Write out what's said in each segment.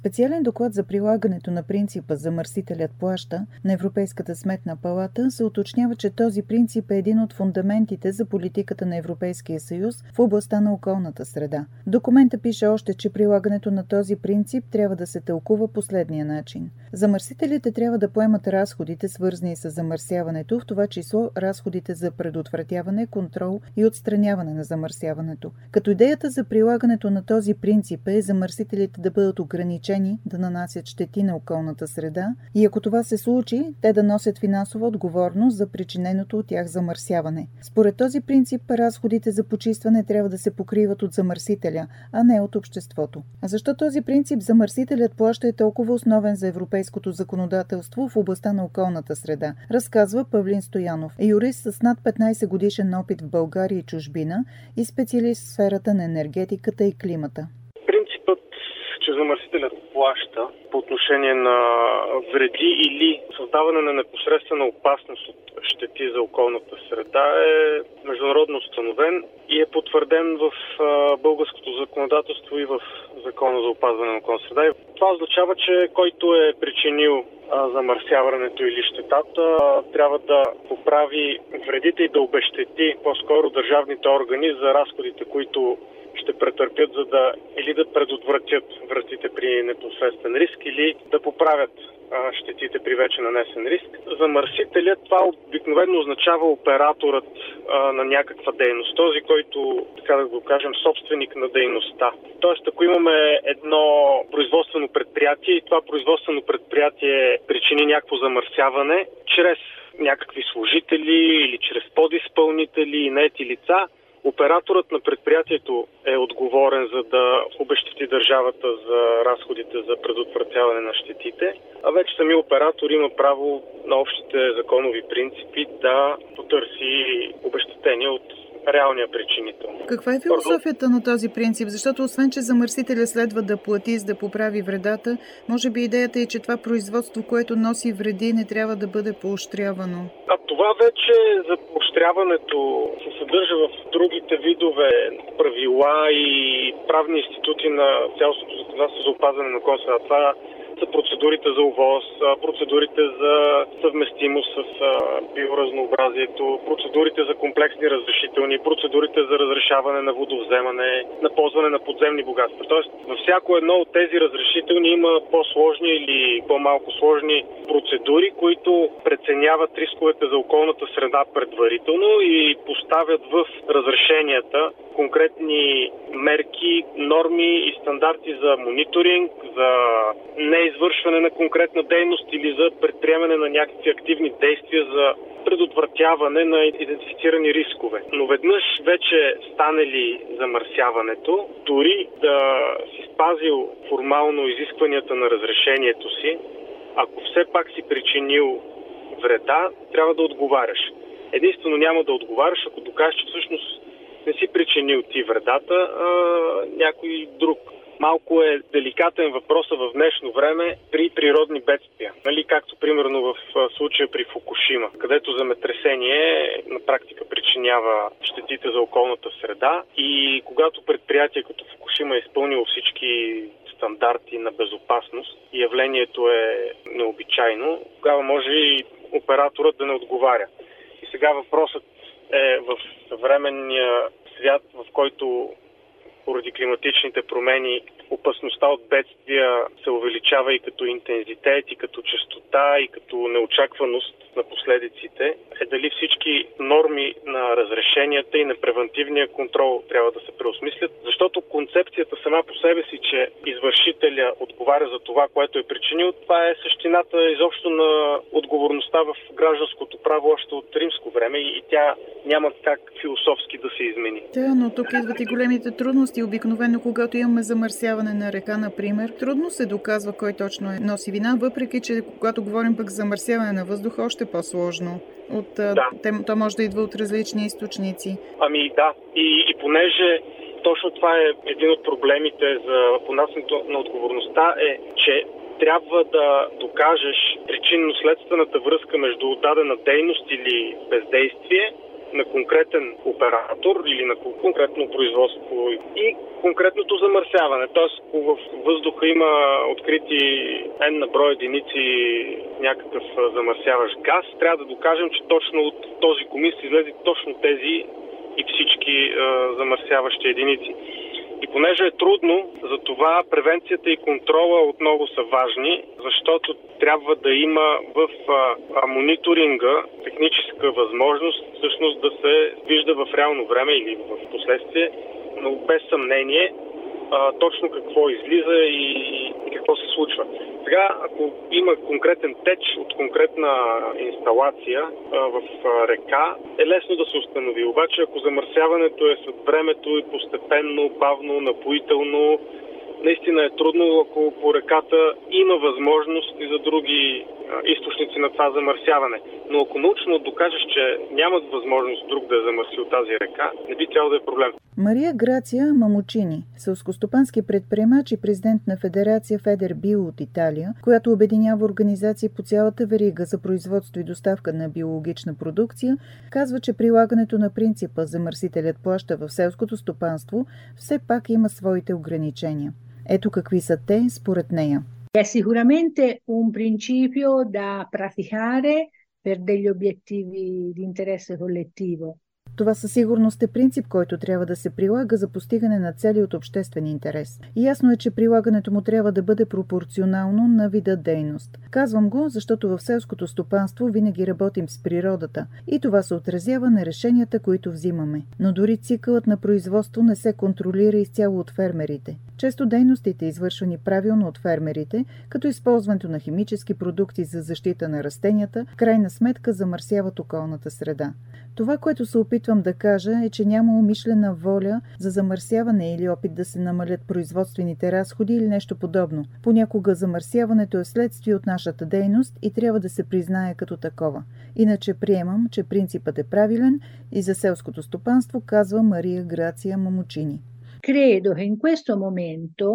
Специален доклад за прилагането на принципа замърсителят плаща на Европейската сметна палата се уточнява, че този принцип е един от фундаментите за политиката на Европейския съюз в областта на околната среда. Документа пише още, че прилагането на този принцип трябва да се тълкува по следния начин. Замърсителите трябва да поемат разходите, свързани с замърсяването, в това число разходите за предотвратяване, контрол и отстраняване на замърсяването. Като идеята за прилагането на този принцип е замърсителите да бъдат ограничени да нанасят щети на околната среда и ако това се случи, те да носят финансова отговорност за причиненото от тях замърсяване. Според този принцип, разходите за почистване трябва да се покриват от замърсителя, а не от обществото. А защо този принцип замърсителят плаща е толкова основен за европейското законодателство в областта на околната среда, разказва Павлин Стоянов, юрист с над 15 годишен опит в България и чужбина и специалист в сферата на енергетиката и климата. Че замърсителят плаща по отношение на вреди или създаване на непосредствена опасност от щети за околната среда е международно установен и е потвърден в българското законодателство и в Закона за опазване на околната среда. И това означава, че който е причинил замърсяването или щетата трябва да поправи вредите и да обезщети по-скоро държавните органи за разходите, които ще претърпят, за да или да предотвратят вредите при непосредствен риск, или да поправят щетите при вече нанесен риск. Замърсителят, това обикновено означава операторът на някаква дейност, този, който, така да го кажем, собственик на дейността. Тоест, ако имаме едно производствено предприятие и това производствено предприятие причини някакво замърсяване чрез някакви служители или чрез подизпълнители и наети лица, операторът на предприятието е отговорен за да обезщети държавата за разходите за предотвратяване на щетите, а вече самият оператор има право на общите законови принципи да потърси обезщетение от реалния причинител. Каква е философията на този принцип? Защото освен, че замърсителя следва да плати, за да поправи вредата, може би идеята е, че това производство, което носи вреди, не трябва да бъде поощрявано. А това вече за поощряването се съдържа в другите видове правила и правни институти на цялостното законодателство за опазване на околната среда. Това са процедурите за ОВОС, процедурите за съвместимост с биоразнообразието, процедурите за комплексни разрешителни, процедурите за разрешаване на водовземане, на ползване на подземни богатства. Тоест, във всяко едно от тези разрешителни има по-сложни или по-малко сложни процедури, които преценяват рисковете за околната среда предварително и поставят в разрешенията конкретни мерки, норми и стандарти за мониторинг, за неизвършване на конкретна дейност или за предприемане на някакви активни действия за предотвратяване на идентифицирани рискове. Но веднъж вече стане ли замърсяването, дори да си спазил формално изискванията на разрешението си, ако все пак си причинил вреда, трябва да отговаряш. Единствено няма да отговаряш, ако докажеш, че всъщност не си причинил ти вредата, а някой друг. Малко е деликатен въпросът в днешно време при природни бедствия. Както примерно в случая при Фукушима, където земетресение на практика причинява щетите за околната среда и когато предприятие като Фукушима е изпълнило всички стандарти на безопасност и явлението е необичайно, тогава може и операторът да не отговаря. И сега въпросът е в съвременния свят, в който поради климатичните промени опасността от бедствия се увеличава и като интензитет, и като честота, и като неочакваност на последиците, е дали всички норми на разрешенията и на превентивния контрол трябва да се преосмислят, защото концепцията сама по себе си, че извършителя отговаря за това, което е причинил, това е същината изобщо на отговорността в гражданското право още от римско време и тя няма как философски да се измени. Да, но тук идват и големите трудности. Обикновено, когато имаме замърсяване на река, например, трудно се доказва кой точно носи вина, въпреки че когато говорим пък за замърсяване на въздух, още по-сложно. То може да идва от различни източници. Ами да, и понеже точно това е един от проблемите за понасянето на отговорността е, че трябва да докажеш причинно-следствената връзка между дадена дейност или бездействие на конкретен оператор или на конкретно производство и конкретното замърсяване. Тоест, ако в въздуха има открити N на брой единици някакъв замърсяващ газ, трябва да докажем, че точно от този комис излезе точно тези и всички замърсяващи единици. И понеже е трудно, затова превенцията и контрола отново са важни, защото трябва да има в мониторинга техническа възможност всъщност да се вижда в реално време или в последствие, но без съмнение точно какво излиза и какво се случва. Сега, ако има конкретен теч от конкретна инсталация в река, е лесно да се установи. Обаче, ако замърсяването е след времето и постепенно, бавно, напоително, наистина е трудно, ако по реката има възможност и за други източници на това замърсяване. Но ако научно докажеш, че нямат възможност друг да е замърсил тази река, не би трябвало да е проблем. Мария Грация Мамучини, селскостопански предприемач и президент на Федерация FederBio от Италия, която обединява организации по цялата верига за производство и доставка на биологична продукция, казва, че прилагането на принципа замърсителят плаща в селското стопанство все пак има своите ограничения. Ето какви са те според нея. È sicuramente un principio da praticare per degli obiettivi di interesse collettivo. Това със сигурност е принцип, който трябва да се прилага за постигане на цели от обществен интерес. И ясно е, че прилагането му трябва да бъде пропорционално на вида дейност. Казвам го, защото в селското стопанство винаги работим с природата и това се отразява на решенията, които взимаме. Но дори цикълът на производство не се контролира изцяло от фермерите. Често дейностите, извършвани правилно от фермерите, като използването на химически продукти за защита на растенията, в крайна сметка замърсяват околната среда. Това, което се опитвам да кажа, е, че няма умишлена воля за замърсяване или опит да се намалят производствените разходи или нещо подобно. Понякога замърсяването е следствие от нашата дейност и трябва да се признае като такова. Иначе приемам, че принципът е правилен и за селското стопанство, казва Мария Грация Мамучини. Credo che in questo momento,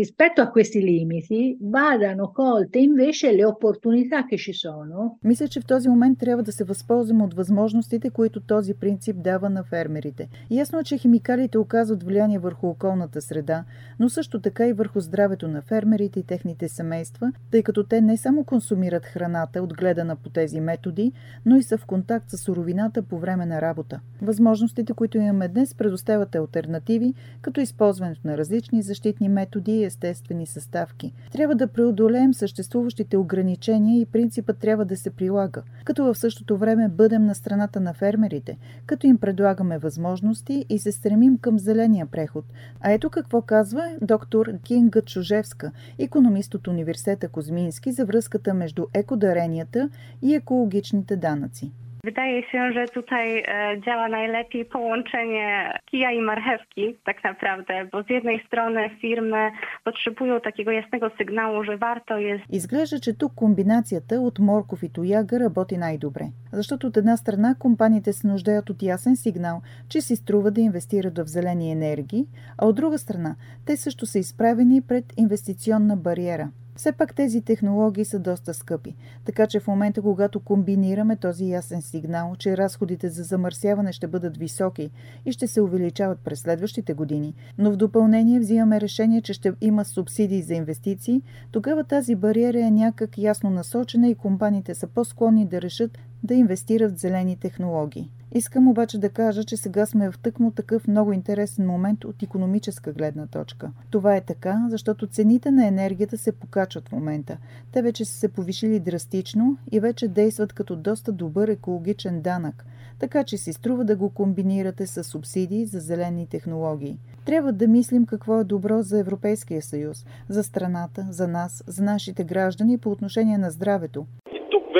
rispetto a questi limiti, vadano colte invece le opportunità che ci sono. Мисля, че в този момент трябва да се възползваме от възможностите, които този принцип дава на фермерите. Ясно е, че химикалите оказват влияние върху околната среда, но също така и върху здравето на фермерите и техните семейства, тъй като те не само консумират храната, отгледана по тези методи, но и са в контакт с суровината по време на работа. Възможностите, които имаме днес, предоставят алтернативи, като използването на различни защитни методи и естествени съставки. Трябва да преодолеем съществуващите ограничения и принципът трябва да се прилага, като в същото време бъдем на страната на фермерите, като им предлагаме възможности и се стремим към зеления преход. А ето какво казва доктор Кинга Тхуржевска, икономист от Университета Козмински, за връзката между екодаренията и екологичните данъци. Wydaje się, że tutaj działa najlepiej połączenie kija i marchewki tak naprawdę, bo z jednej strony firmy potrzebują takiego jasnego sygnału, że warto jest... Изглежда, че тук комбинацията от морков и тояга работи най-добре, защото от една страна компаниите се нуждаят от ясен сигнал, че си струва да инвестират в зелени енергии, а от друга страна те също са изправени пред инвестиционна бариера. Все пак тези технологии са доста скъпи, така че в момента, когато комбинираме този ясен сигнал, че разходите за замърсяване ще бъдат високи и ще се увеличават през следващите години, но в допълнение взимаме решение, че ще има субсидии за инвестиции, тогава тази бариера е някак ясно насочена и компаниите са по-склонни да решат да инвестират в зелени технологии. Искам обаче да кажа, че сега сме в тъкмо такъв много интересен момент от икономическа гледна точка. Това е така, защото цените на енергията се покачват в момента. Те вече са се повишили драстично и вече действат като доста добър екологичен данък, така че си струва да го комбинирате с субсидии за зелени технологии. Трябва да мислим какво е добро за Европейския съюз, за страната, за нас, за нашите граждани по отношение на здравето.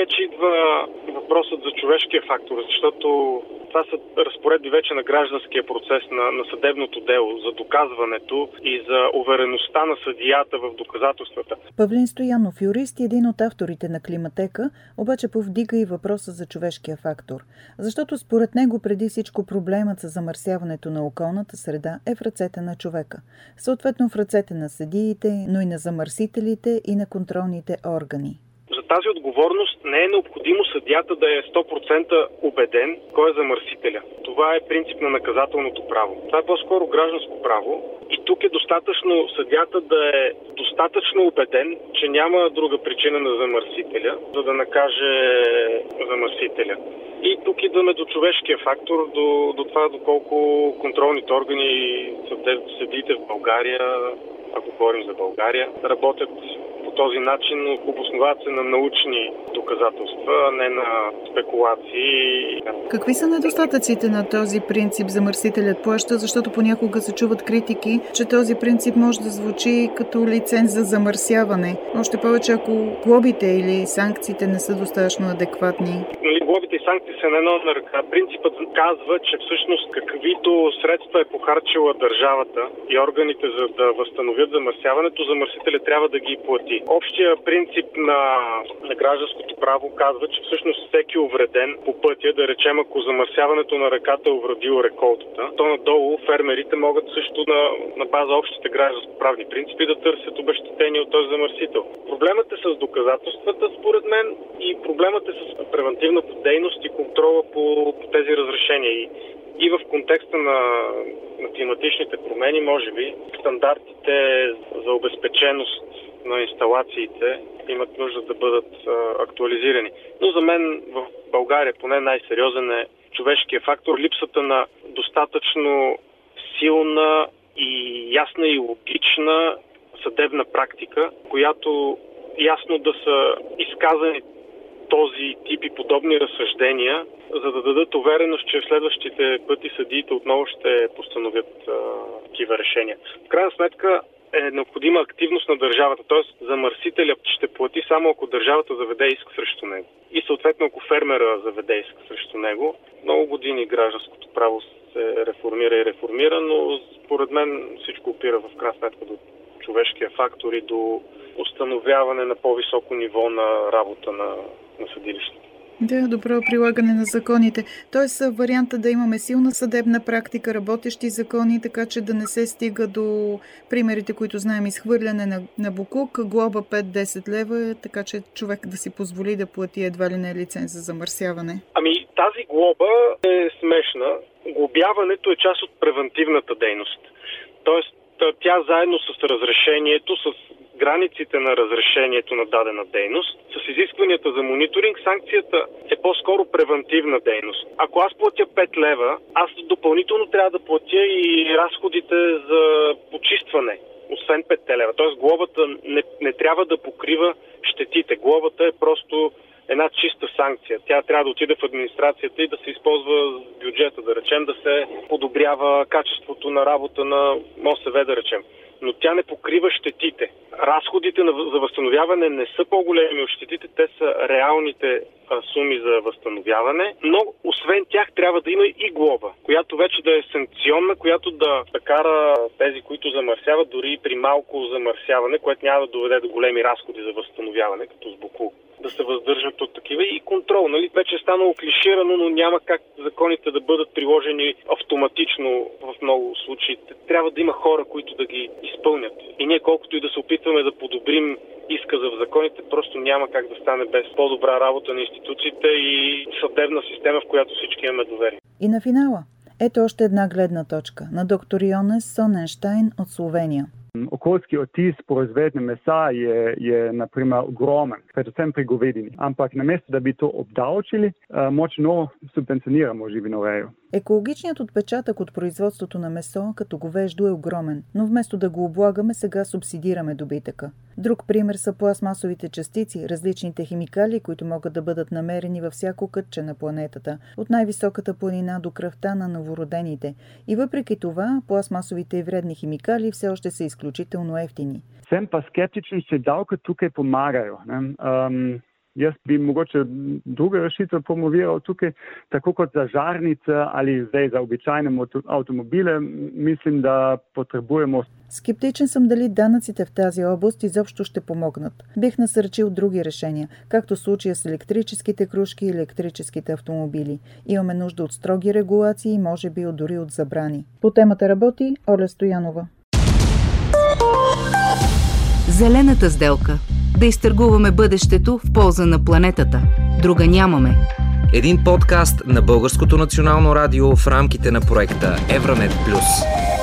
Вече идва въпросът за човешкия фактор, защото Това са разпоредби вече на гражданския процес, на съдебното дело, за доказването и за увереността на съдията в доказателствата. Павлин Стоянов, юрист и един от авторите на Климатека, обаче повдига и въпроса за човешкия фактор. Защото според него преди всичко проблемът с замърсяването на околната среда е в ръцете на човека. Съответно в ръцете на съдиите, но и на замърсителите и на контролните органи. За тази отговорност не е необходимо съдията да е 100% убеден кой е замърсителя. Това е принцип на наказателното право. Това е по-скоро гражданско право. И тук е достатъчно съдията да е достатъчно убеден, че няма друга причина на замърсителя, за да накаже замърсителя. И тук идваме до човешкия фактор, до това доколко контролните органи и съдиите в България, ако говорим за България, работят по този начин, обосновават се на научни доказателства, а не на спекулации. Какви са недостатъците на този принцип замърсителят плаща, защото понякога се чуват критики, че този принцип може да звучи като лиценз за замърсяване? Още повече ако глобите или санкциите не са достатъчно адекватни. Глобите и санкции са на една ръка. Принципът казва, че всъщност каквито средства е похарчила държавата и органите, за да възстановят замърсяването, замърсителят трябва да ги плати. Общия принцип на гражданското право казва, че всъщност всеки увреден по пътя, да речем ако замърсяването на ръката е увредило реколтата, то надолу фермерите могат също на база общите гражданско-правни принципи да търсят обезщетение от този замърсител. Проблемът е с доказателствата, според мен, и проблемът е с превентивната дейност и контрола по тези разрешения. И в контекста на климатичните промени, може би, стандартите за обезпеченост на инсталациите имат нужда да бъдат актуализирани. Но за мен в България поне най-сериозен е човешкият фактор, липсата на достатъчно силна и ясна и логична съдебна практика, която ясно да са изказани този тип и подобни разсъждения, за да дадат увереност, че в следващите пъти съдиите отново ще постановят такива решения. В крайна сметка е необходима активност на държавата, т.е. замърсителя ще плати само ако държавата заведе иск срещу него. И съответно ако фермера заведе иск срещу него. Много години гражданското право се реформира, но според мен всичко опира в крайна сметка до човешкия фактор и до установяване на по-високо ниво на работа на съдилището. Да, добро прилагане на законите. Тоест варианта да имаме силна съдебна практика, работещи закони, така че да не се стига до примерите, които знаем, изхвърляне на боклук, глоба 5-10 лева, така че човек да си позволи да плати едва ли не лиценз за замърсяване. Ами тази глоба е смешна. Глобяването е част от превентивната дейност. Тоест тя заедно с разрешението, с границите на разрешението на дадена дейност, с изискванията за мониторинг, санкцията е по-скоро превентивна дейност. Ако аз платя 5 лева, аз допълнително трябва да платя и разходите за почистване, освен 5 лева. Тоест глобата не трябва да покрива щетите. Глобата е просто една чиста санкция. Тя трябва да отиде в администрацията и да се използва бюджета, да речем, да се подобрява качеството на работа на МОСВ, да речем. Но тя не покрива щетите. Разходите за възстановяване не са по-големи от щетите, те са реалните суми за възстановяване, но освен тях трябва да има и глоба, която вече да е санкционна, която да кара тези, които замърсяват, дори при малко замърсяване, което няма да доведе до големи разходи за възстановяване, като с боклук, да се въздържат от такива и контрол. Нали? Вече е станало клиширано, но няма как законите да бъдат приложени автоматично в много случаи. Трябва да има хора, които да ги изпълнят. И ние колкото и да се опитваме да подобрим изказа в законите, просто няма как да стане без по-добра работа на институциите и съдебна система, в която всички имаме доверие. И на финала, ето още една гледна точка на доктор Йонас Зоненшайн от Словения. Okoljski otis proizvodnje mesa je na primer ogromen, predvsem pri govedini, ampak namesto da bi to obdavčili, močno subvencioniramo živinorejo. Екологичният отпечатък от производството на месо като говеждо е огромен, но вместо да го облагаме, сега субсидираме добитъка. Друг пример са пластмасовите частици, различните химикали, които могат да бъдат намерени във всяко кътче на планетата, от най-високата планина до кръвта на новородените. И въпреки това, пластмасовите и вредни химикали все още са изключително евтини. Съм скептичен, че далка тук е помагаjo. Jaz bi mogoče druge rešitve promoviral tukaj, tako kot za žarnice ali zdaj za običajne avtomobile. Mislim, da potrebujemo. Скептичен съм дали данъците в тази област изобщо ще помогнат. Бих насърчил други решения, както случая с електрическите кружки и електрическите автомобили. Имаме нужда от строги регулации и може би дори от забрани. По темата работи Оля Стоянова. Зелената сделка. Да изтъргуваме бъдещето в полза на планетата. Друга нямаме. Един подкаст на Българското национално радио в рамките на проекта Евранет Плюс.